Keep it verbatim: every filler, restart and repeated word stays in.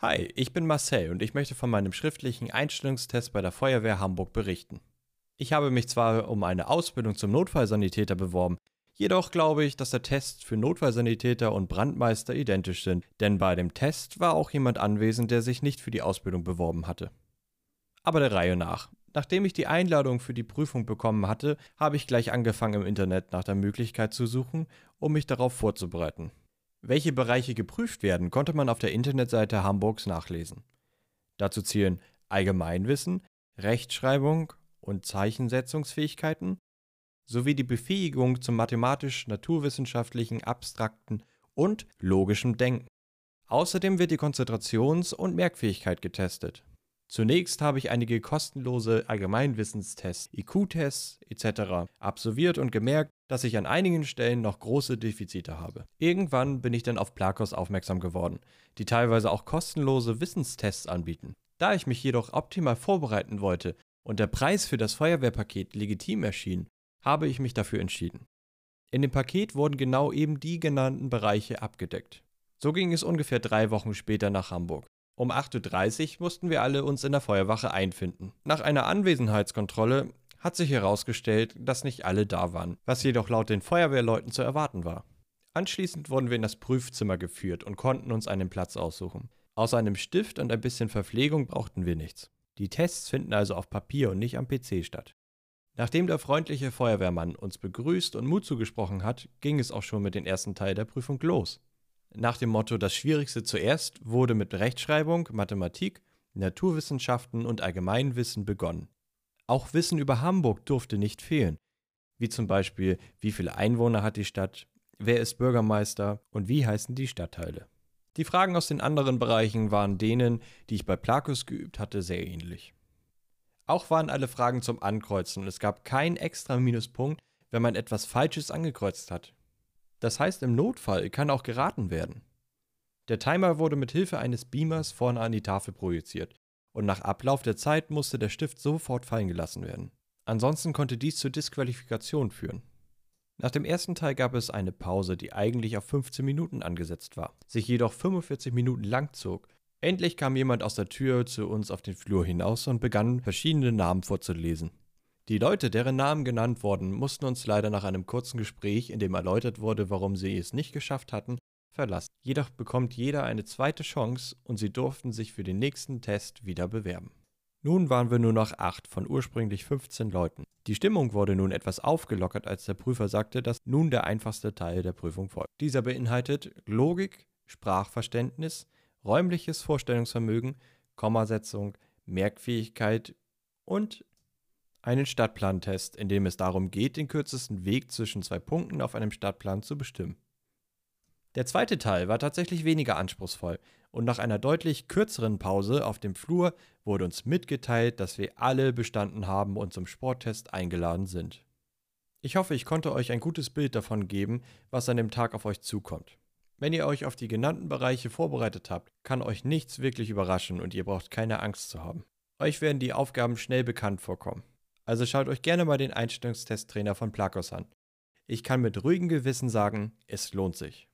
Hi, ich bin Marcel und ich möchte von meinem schriftlichen Einstellungstest bei der Feuerwehr Hamburg berichten. Ich habe mich zwar um eine Ausbildung zum Notfallsanitäter beworben, jedoch glaube ich, dass der Test für Notfallsanitäter und Brandmeister identisch sind, denn bei dem Test war auch jemand anwesend, der sich nicht für die Ausbildung beworben hatte. Aber der Reihe nach. Nachdem ich die Einladung für die Prüfung bekommen hatte, habe ich gleich angefangen, im Internet nach der Möglichkeit zu suchen, um mich darauf vorzubereiten. Welche Bereiche geprüft werden, konnte man auf der Internetseite Hamburgs nachlesen. Dazu zählen Allgemeinwissen, Rechtschreibung und Zeichensetzungsfähigkeiten sowie die Befähigung zum mathematisch-naturwissenschaftlichen, abstrakten und logischen Denken. Außerdem wird die Konzentrations- und Merkfähigkeit getestet. Zunächst habe ich einige kostenlose Allgemeinwissenstests, I Q-Tests et cetera absolviert und gemerkt, dass ich an einigen Stellen noch große Defizite habe. Irgendwann bin ich dann auf Plakos aufmerksam geworden, die teilweise auch kostenlose Wissenstests anbieten. Da ich mich jedoch optimal vorbereiten wollte und der Preis für das Feuerwehrpaket legitim erschien, habe ich mich dafür entschieden. In dem Paket wurden genau eben die genannten Bereiche abgedeckt. So ging es ungefähr drei Wochen später nach Hamburg. Um acht Uhr dreißig mussten wir alle uns in der Feuerwache einfinden. Nach einer Anwesenheitskontrolle hat sich herausgestellt, dass nicht alle da waren, was jedoch laut den Feuerwehrleuten zu erwarten war. Anschließend wurden wir in das Prüfzimmer geführt und konnten uns einen Platz aussuchen. Außer einem Stift und ein bisschen Verpflegung brauchten wir nichts. Die Tests finden also auf Papier und nicht am P C statt. Nachdem der freundliche Feuerwehrmann uns begrüßt und Mut zugesprochen hat, ging es auch schon mit dem ersten Teil der Prüfung los. Nach dem Motto „Das Schwierigste zuerst“ wurde mit Rechtschreibung, Mathematik, Naturwissenschaften und Allgemeinwissen begonnen. Auch Wissen über Hamburg durfte nicht fehlen, wie zum Beispiel, wie viele Einwohner hat die Stadt, wer ist Bürgermeister und wie heißen die Stadtteile. Die Fragen aus den anderen Bereichen waren denen, die ich bei Plakos geübt hatte, sehr ähnlich. Auch waren alle Fragen zum Ankreuzen und es gab keinen extra Minuspunkt, wenn man etwas Falsches angekreuzt hat. Das heißt, im Notfall kann auch geraten werden. Der Timer wurde mit Hilfe eines Beamers vorne an die Tafel projiziert und nach Ablauf der Zeit musste der Stift sofort fallen gelassen werden. Ansonsten konnte dies zur Disqualifikation führen. Nach dem ersten Teil gab es eine Pause, die eigentlich auf fünfzehn Minuten angesetzt war, sich jedoch fünfundvierzig Minuten lang zog. Endlich kam jemand aus der Tür zu uns auf den Flur hinaus und begann, verschiedene Namen vorzulesen. Die Leute, deren Namen genannt wurden, mussten uns leider nach einem kurzen Gespräch, in dem erläutert wurde, warum sie es nicht geschafft hatten, verlassen. Jedoch bekommt jeder eine zweite Chance und sie durften sich für den nächsten Test wieder bewerben. Nun waren wir nur noch acht von ursprünglich fünfzehn Leuten. Die Stimmung wurde nun etwas aufgelockert, als der Prüfer sagte, dass nun der einfachste Teil der Prüfung folgt. Dieser beinhaltet Logik, Sprachverständnis, räumliches Vorstellungsvermögen, Kommasetzung, Merkfähigkeit und einen Stadtplantest, in dem es darum geht, den kürzesten Weg zwischen zwei Punkten auf einem Stadtplan zu bestimmen. Der zweite Teil war tatsächlich weniger anspruchsvoll und nach einer deutlich kürzeren Pause auf dem Flur wurde uns mitgeteilt, dass wir alle bestanden haben und zum Sporttest eingeladen sind. Ich hoffe, ich konnte euch ein gutes Bild davon geben, was an dem Tag auf euch zukommt. Wenn ihr euch auf die genannten Bereiche vorbereitet habt, kann euch nichts wirklich überraschen und ihr braucht keine Angst zu haben. Euch werden die Aufgaben schnell bekannt vorkommen. Also schaut euch gerne mal den Einstellungstesttrainer von Plakos an. Ich kann mit ruhigem Gewissen sagen, es lohnt sich.